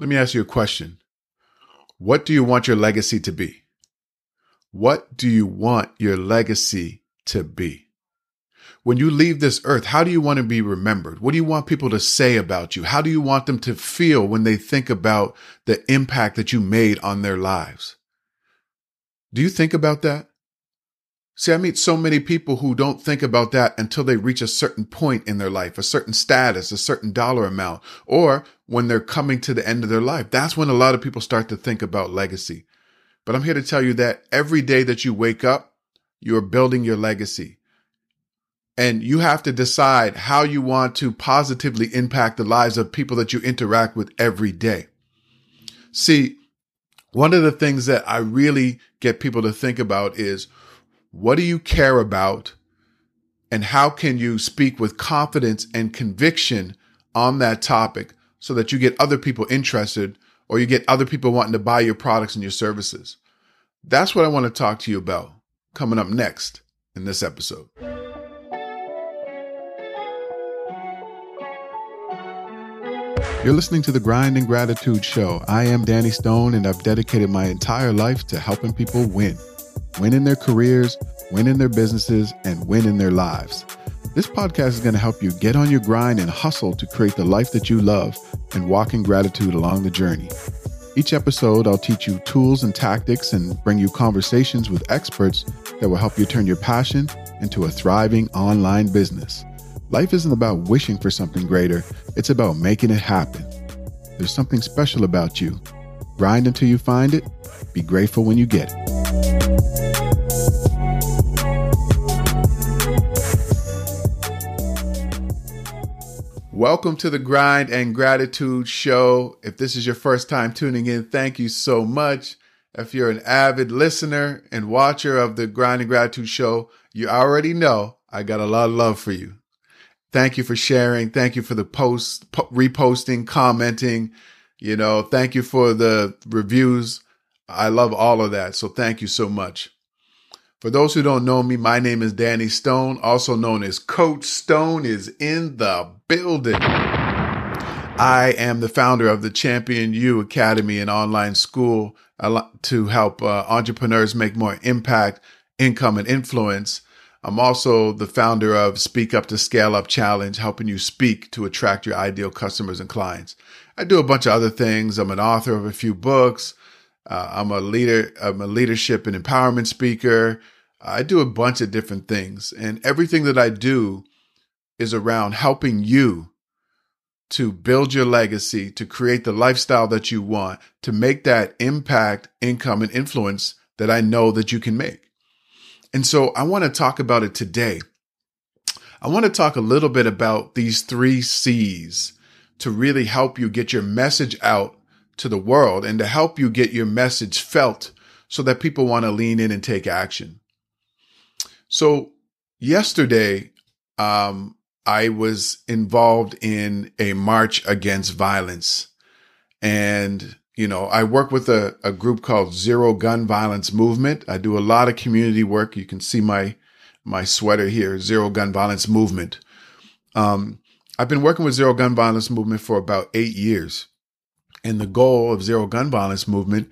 Let me ask you a question. What do you want your legacy to be? What do you want your legacy to be? When you leave this earth, how do you want to be remembered? What do you want people to say about you? How do you want them to feel when they think about the impact that you made on their lives? Do you think about that? See, I meet so many people who don't think about that until they reach a certain point in their life, a certain status, a certain dollar amount, or when they're coming to the end of their life. That's when a lot of people start to think about legacy. But I'm here to tell you that every day that you wake up, you're building your legacy. And you have to decide how you want to positively impact the lives of people that you interact with every day. See, one of the things that I really get people to think about is, what do you care about? And how can you speak with confidence and conviction on that topic so that you get other people interested, or you get other people wanting to buy your products and your services? That's what I want to talk to you about coming up next in this episode. You're listening to the Grind and Gratitude Show. I am Danny Stone, and I've dedicated my entire life to helping people win. Win in their careers, win in their businesses, and win in their lives. This podcast is going to help you get on your grind and hustle to create the life that you love and walk in gratitude along the journey. Each episode, I'll teach you tools and tactics and bring you conversations with experts that will help you turn your passion into a thriving online business. Life isn't about wishing for something greater. It's about making it happen. There's something special about you. Grind until you find it. Be grateful when you get it. Welcome to the Grind and Gratitude Show. If this is your first time tuning in, thank you so much. If you're an avid listener and watcher of the Grind and Gratitude Show, you already know I got a lot of love for you. Thank you for sharing. Thank you for the posts, reposting, commenting. You know, thank you for the reviews. I love all of that. So thank you so much. For those who don't know me, my name is Danny Stone, also known as Coach Stone is in the building. I am the founder of the Champion You Academy, an online school to help entrepreneurs make more impact, income, and influence. I'm also the founder of Speak Up to Scale Up Challenge, helping you speak to attract your ideal customers and clients. I do a bunch of other things. I'm an author of a few books. I'm a leader. I'm a leadership and empowerment speaker. I do a bunch of different things, and everything that I do is around helping you to build your legacy, to create the lifestyle that you want, to make that impact, income, and influence that I know that you can make. And so I want to talk about it today. I want to talk a little bit about these 3 C's to really help you get your message out to the world and to help you get your message felt so that people want to lean in and take action. So yesterday, I was involved in a march against violence. And you know, I work with a group called Zero Gun Violence Movement. I do a lot of community work. You can see my sweater here, Zero Gun Violence Movement. I've been working with Zero Gun Violence Movement for about 8 years. And the goal of Zero Gun Violence Movement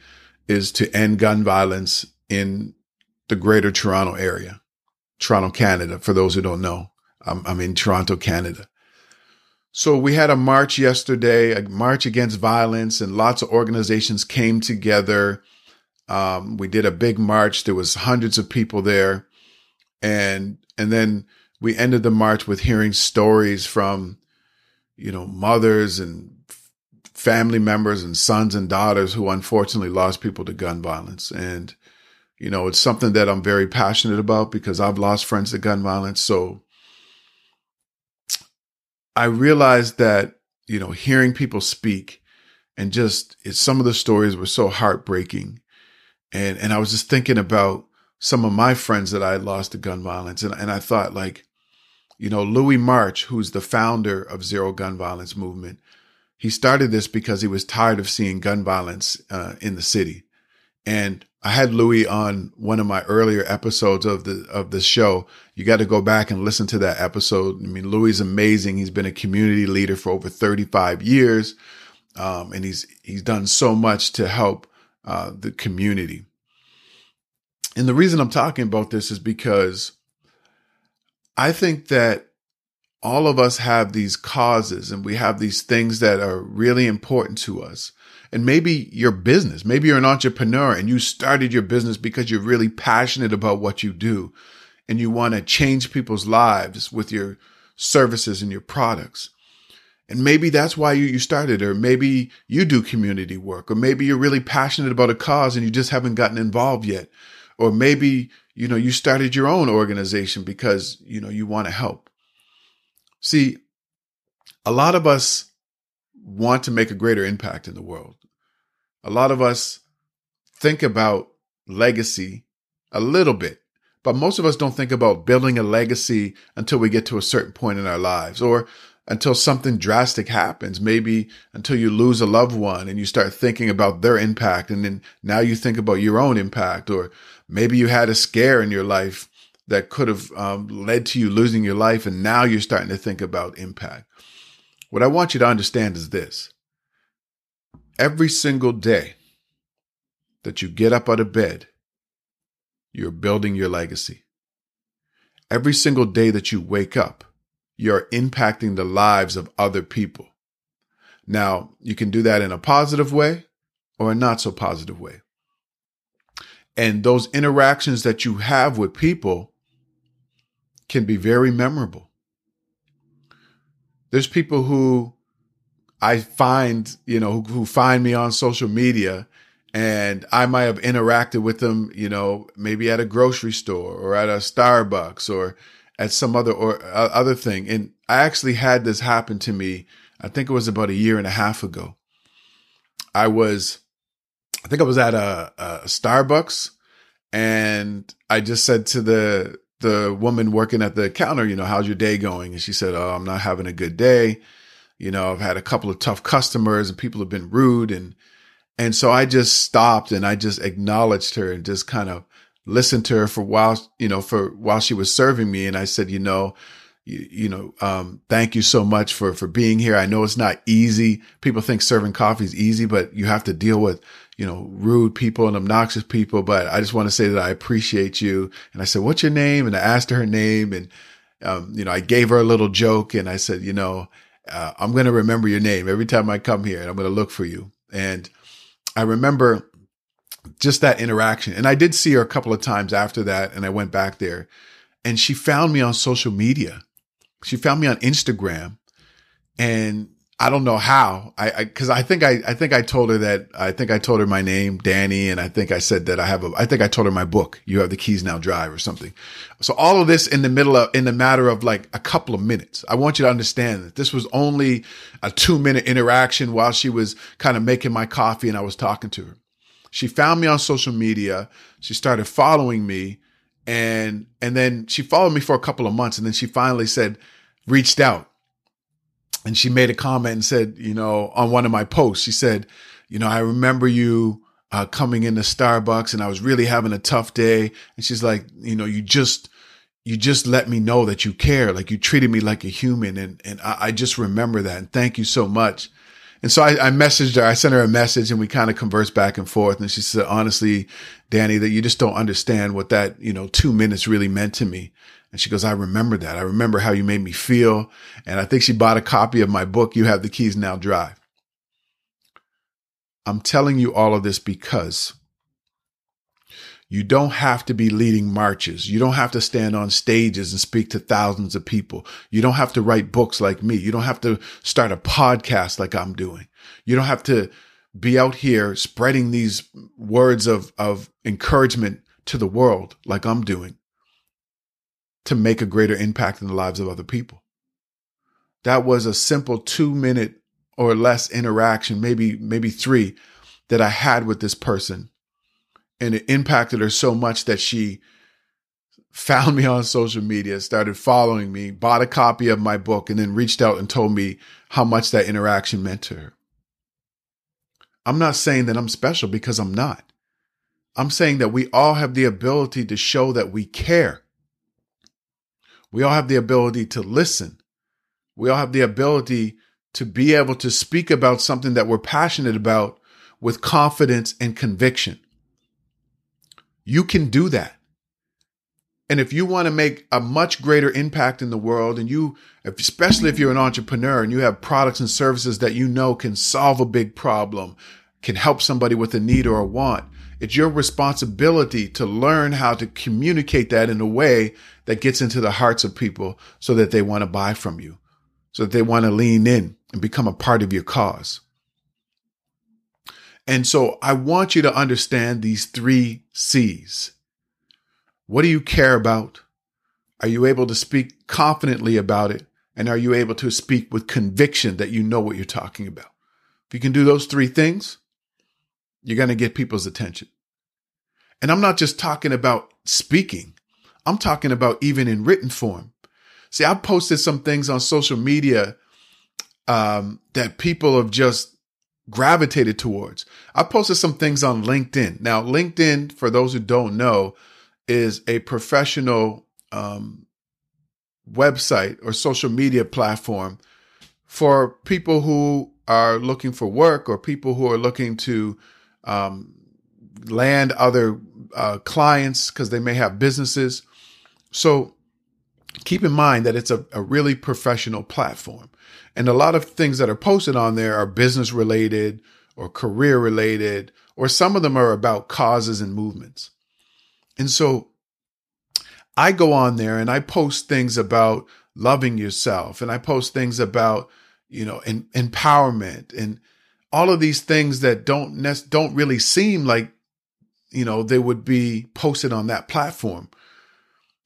is to end gun violence in the greater Toronto area, Toronto, Canada. For those who don't know, I'm in Toronto, Canada. So we had a march yesterday, a march against violence, and lots of organizations came together. We did a big march. There was hundreds of people there. And then we ended the march with hearing stories from, you know, mothers and family members and sons and daughters who unfortunately lost people to gun violence. And, you know, it's something that I'm very passionate about because I've lost friends to gun violence. So I realized that, you know, hearing people speak and just some of the stories were so heartbreaking. And I was just thinking about some of my friends that I had lost to gun violence. And I thought, like, you know, Louis March, who's the founder of Zero Gun Violence Movement, he started this because he was tired of seeing gun violence in the city. And I had Louis on one of my earlier episodes of the show. You got to go back and listen to that episode. I mean, Louis is amazing. He's been a community leader for over 35 years. and he's done so much to help the community. And the reason I'm talking about this is because I think that all of us have these causes and we have these things that are really important to us. And maybe your business, maybe you're an entrepreneur and you started your business because you're really passionate about what you do and you want to change people's lives with your services and your products. And maybe that's why you started, or maybe you do community work, or maybe you're really passionate about a cause and you just haven't gotten involved yet. Or maybe, you started your own organization because, you want to help. See, a lot of us want to make a greater impact in the world. A lot of us think about legacy a little bit, but most of us don't think about building a legacy until we get to a certain point in our lives, or until something drastic happens, maybe until you lose a loved one and you start thinking about their impact. And then now you think about your own impact, or maybe you had a scare in your life that could have led to you losing your life. And now you're starting to think about impact. What I want you to understand is this. Every single day that you get up out of bed, you're building your legacy. Every single day that you wake up, you're impacting the lives of other people. Now, you can do that in a positive way or a not so positive way. And those interactions that you have with people can be very memorable. There's people who I find, who find me on social media, and I might have interacted with them, maybe at a grocery store or at a Starbucks or at some other thing. And I actually had this happen to me. I think it was about a year and a half ago. I was at a Starbucks, and I just said to the woman working at the counter, how's your day going? And she said, oh, I'm not having a good day. I've had a couple of tough customers and people have been rude. And so I just stopped and I just acknowledged her and just kind of listened to her for while she was serving me. And I said, thank you so much for being here. I know it's not easy. People think serving coffee is easy, but you have to deal with, rude people and obnoxious people. But I just want to say that I appreciate you. And I said, what's your name? And I asked her name, and, I gave her a little joke, and I said, I'm going to remember your name every time I come here, and I'm going to look for you. And I remember just that interaction. And I did see her a couple of times after that. And I went back there, and she found me on social media. She found me on Instagram, and I don't know how I think I told her my name, Danny. And I think I said that I told her my book, You Have the Keys Now Drive, or something. So all of this in the matter of like a couple of minutes. I want you to understand that this was only a 2-minute interaction while she was kind of making my coffee and I was talking to her. She found me on social media. She started following me, and then she followed me for a couple of months. And then she finally reached out, and she made a comment and said, on one of my posts, she said, I remember you coming into Starbucks, and I was really having a tough day. And she's like, you just let me know that you care. Like, you treated me like a human. And I just remember that. And thank you so much. And so I messaged her, I sent her a message, and we kind of conversed back and forth. And she said, honestly, Danny, that you just don't understand what that, 2 minutes really meant to me. And she goes, I remember that. I remember how you made me feel. And I think she bought a copy of my book, You Have the Keys Now Drive. I'm telling you all of this because you don't have to be leading marches. You don't have to stand on stages and speak to thousands of people. You don't have to write books like me. You don't have to start a podcast like I'm doing. You don't have to be out here spreading these words of encouragement to the world like I'm doing to make a greater impact in the lives of other people. That was a simple 2-minute or less interaction, maybe 3, that I had with this person. And it impacted her so much that she found me on social media, started following me, bought a copy of my book, and then reached out and told me how much that interaction meant to her. I'm not saying that I'm special, because I'm not. I'm saying that we all have the ability to show that we care. We all have the ability to listen. We all have the ability to be able to speak about something that we're passionate about with confidence and conviction. You can do that. And if you want to make a much greater impact in the world, and you, especially if you're an entrepreneur and you have products and services that you know can solve a big problem, can help somebody with a need or a want, it's your responsibility to learn how to communicate that in a way that gets into the hearts of people so that they want to buy from you, so that they want to lean in and become a part of your cause. And so I want you to understand these 3 C's. What do you care about? Are you able to speak confidently about it? And are you able to speak with conviction that you know what you're talking about? If you can do those 3 things, you're going to get people's attention. And I'm not just talking about speaking. I'm talking about even in written form. See, I posted some things on social media that people have just gravitated towards. I posted some things on LinkedIn. Now, LinkedIn, for those who don't know, is a professional website or social media platform for people who are looking for work or people who are looking to land other clients because they may have businesses. So keep in mind that it's a really professional platform. And a lot of things that are posted on there are business related or career related, or some of them are about causes and movements. And so I go on there and I post things about loving yourself, and I post things about, you know, empowerment and all of these things that don't really seem like, you know, they would be posted on that platform.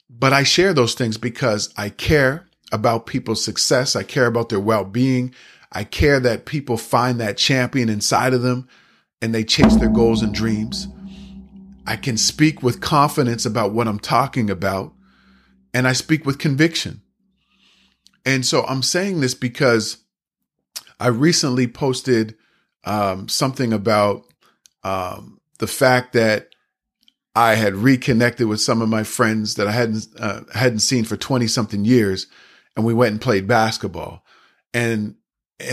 But I share those things because I care about people's success. I care about their well-being. I care that people find that champion inside of them and they chase their goals and dreams. I can speak with confidence about what I'm talking about, and I speak with conviction. And so I'm saying this because I recently posted something about the fact that I had reconnected with some of my friends that I hadn't seen for 20-something years, and we went and played basketball. And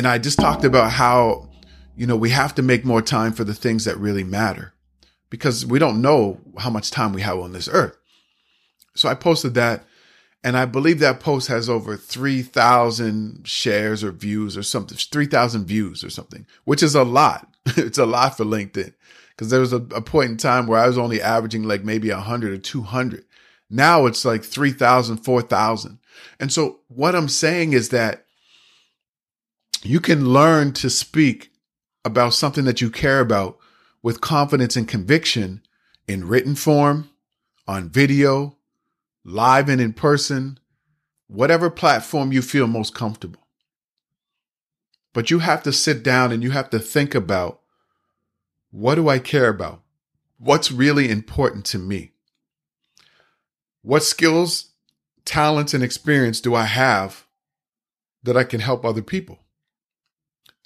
I just talked about how, you know, we have to make more time for the things that really matter, because we don't know how much time we have on this earth. So I posted that, and I believe that post has over 3,000 shares or views or something, 3,000 views or something, which is a lot. It's a lot for LinkedIn, because there was a point in time where I was only averaging like maybe 100 or 200. Now it's like 3,000, 4,000. And so what I'm saying is that you can learn to speak about something that you care about with confidence and conviction in written form, on video, live and in person, whatever platform you feel most comfortable. But you have to sit down and you have to think about, what do I care about? What's really important to me? What skills, talents, and experience do I have that I can help other people?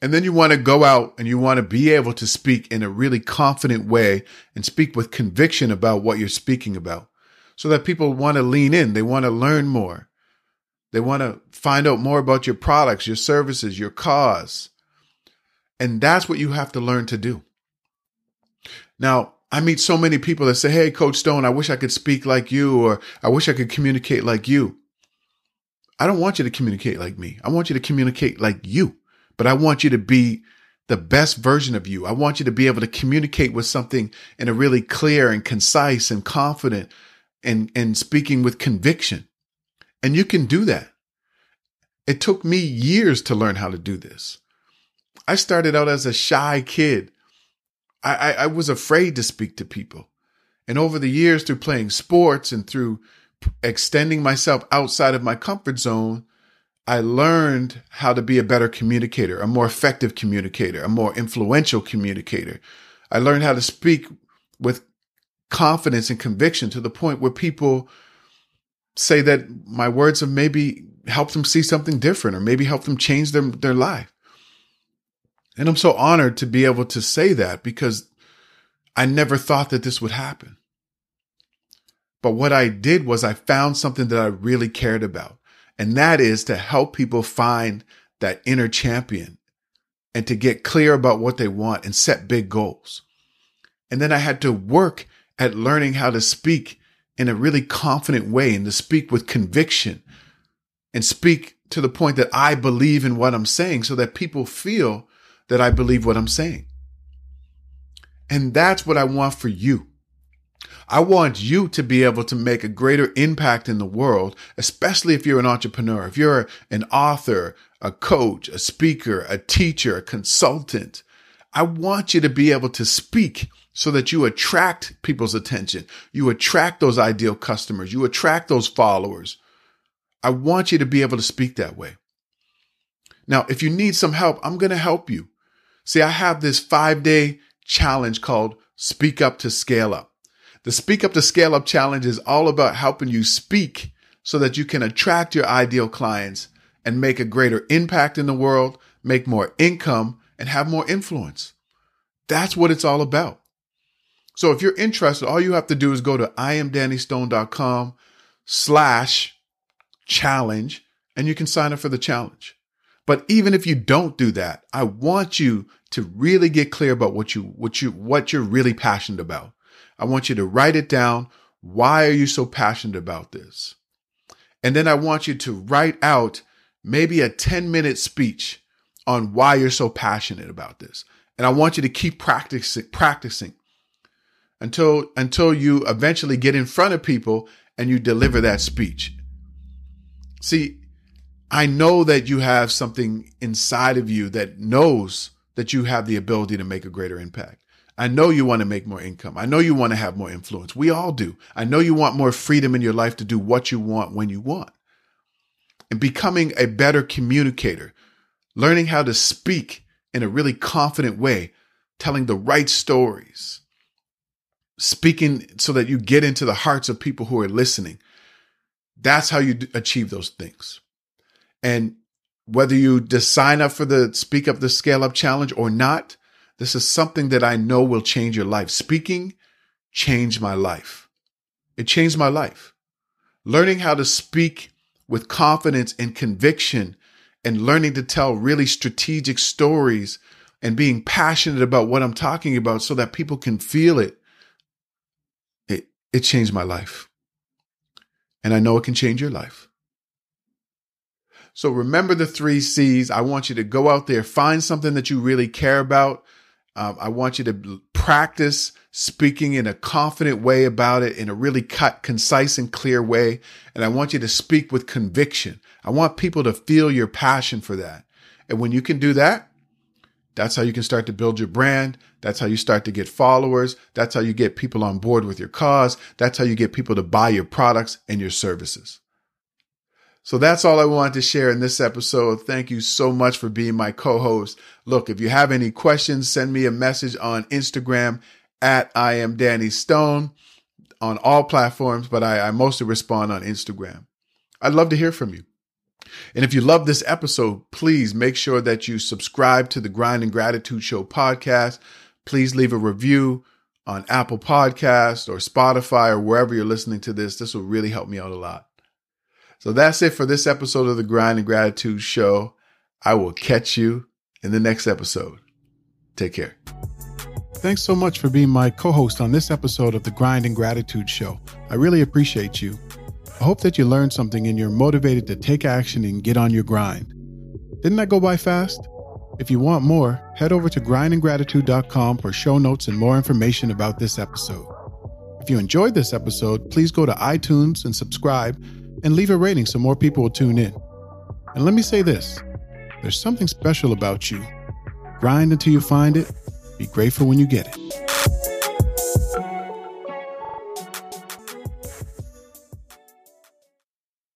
And then you want to go out and you want to be able to speak in a really confident way and speak with conviction about what you're speaking about, so that people want to lean in. They want to learn more. They want to find out more about your products, your services, your cause. And that's what you have to learn to do. Now, I meet so many people that say, "Hey, Coach Stone, I wish I could speak like you," or "I wish I could communicate like you." I don't want you to communicate like me. I want you to communicate like you. But I want you to be the best version of you. I want you to be able to communicate with something in a really clear and concise and confident and speaking with conviction. And you can do that. It took me years to learn how to do this. I started out as a shy kid. I was afraid to speak to people. And over the years, through playing sports and through extending myself outside of my comfort zone, I learned how to be a better communicator, a more effective communicator, a more influential communicator. I learned how to speak with confidence and conviction to the point where people say that my words have maybe helped them see something different, or maybe helped them change their life. And I'm so honored to be able to say that, because I never thought that this would happen. But what I did was I found something that I really cared about. And that is to help people find that inner champion and to get clear about what they want and set big goals. And then I had to work at learning how to speak in a really confident way and to speak with conviction and speak to the point that I believe in what I'm saying so that people feel that I believe what I'm saying. And that's what I want for you. I want you to be able to make a greater impact in the world, especially if you're an entrepreneur, if you're an author, a coach, a speaker, a teacher, a consultant. I want you to be able to speak so that you attract people's attention. You attract those ideal customers. You attract those followers. I want you to be able to speak that way. Now, if you need some help, I'm going to help you. See, I have this 5-day challenge called Speak Up to Scale Up. The Speak Up to Scale Up Challenge is all about helping you speak so that you can attract your ideal clients and make a greater impact in the world, make more income, and have more influence. That's what it's all about. So if you're interested, all you have to do is go to iamdannystone.com/challenge, and you can sign up for the challenge. But even if you don't do that, I want you to really get clear about what you're really passionate about. I want you to write it down. Why are you so passionate about this? And then I want you to write out maybe a 10-minute speech on why you're so passionate about this. And I want you to keep practicing until you eventually get in front of people and you deliver that speech. See, I know that you have something inside of you that knows that you have the ability to make a greater impact. I know you want to make more income. I know you want to have more influence. We all do. I know you want more freedom in your life to do what you want when you want. And becoming a better communicator, learning how to speak in a really confident way, telling the right stories, speaking so that you get into the hearts of people who are listening. That's how you achieve those things. And whether you just sign up for the Speak Up the Scale Up Challenge or not, this is something that I know will change your life. Speaking changed my life. It changed my life. Learning how to speak with confidence and conviction and learning to tell really strategic stories and being passionate about what I'm talking about so that people can feel it. It changed my life. And I know it can change your life. So remember the 3 C's. I want you to go out there, find something that you really care about. I want you to practice speaking in a confident way about it, in a really concise and clear way. And I want you to speak with conviction. I want people to feel your passion for that. And when you can do that, that's how you can start to build your brand. That's how you start to get followers. That's how you get people on board with your cause. That's how you get people to buy your products and your services. So that's all I wanted to share in this episode. Thank you so much for being my co-host. Look, if you have any questions, send me a message on Instagram at I am Danny Stone on all platforms, but I mostly respond on Instagram. I'd love to hear from you. And if you love this episode, please make sure that you subscribe to the Grind and Gratitude Show podcast. Please leave a review on Apple Podcasts or Spotify or wherever you're listening to this. This will really help me out a lot. So that's it for this episode of the Grind and Gratitude Show. I will catch you in the next episode. Take care. Thanks so much for being my co-host on this episode of the Grind and Gratitude Show. I really appreciate you. I hope that you learned something and you're motivated to take action and get on your grind. Didn't that go by fast? If you want more, head over to grindandgratitude.com for show notes and more information about this episode. If you enjoyed this episode, please go to iTunes and subscribe and leave a rating so more people will tune in. And let me say this, there's something special about you. Grind until you find it. Be grateful when you get it.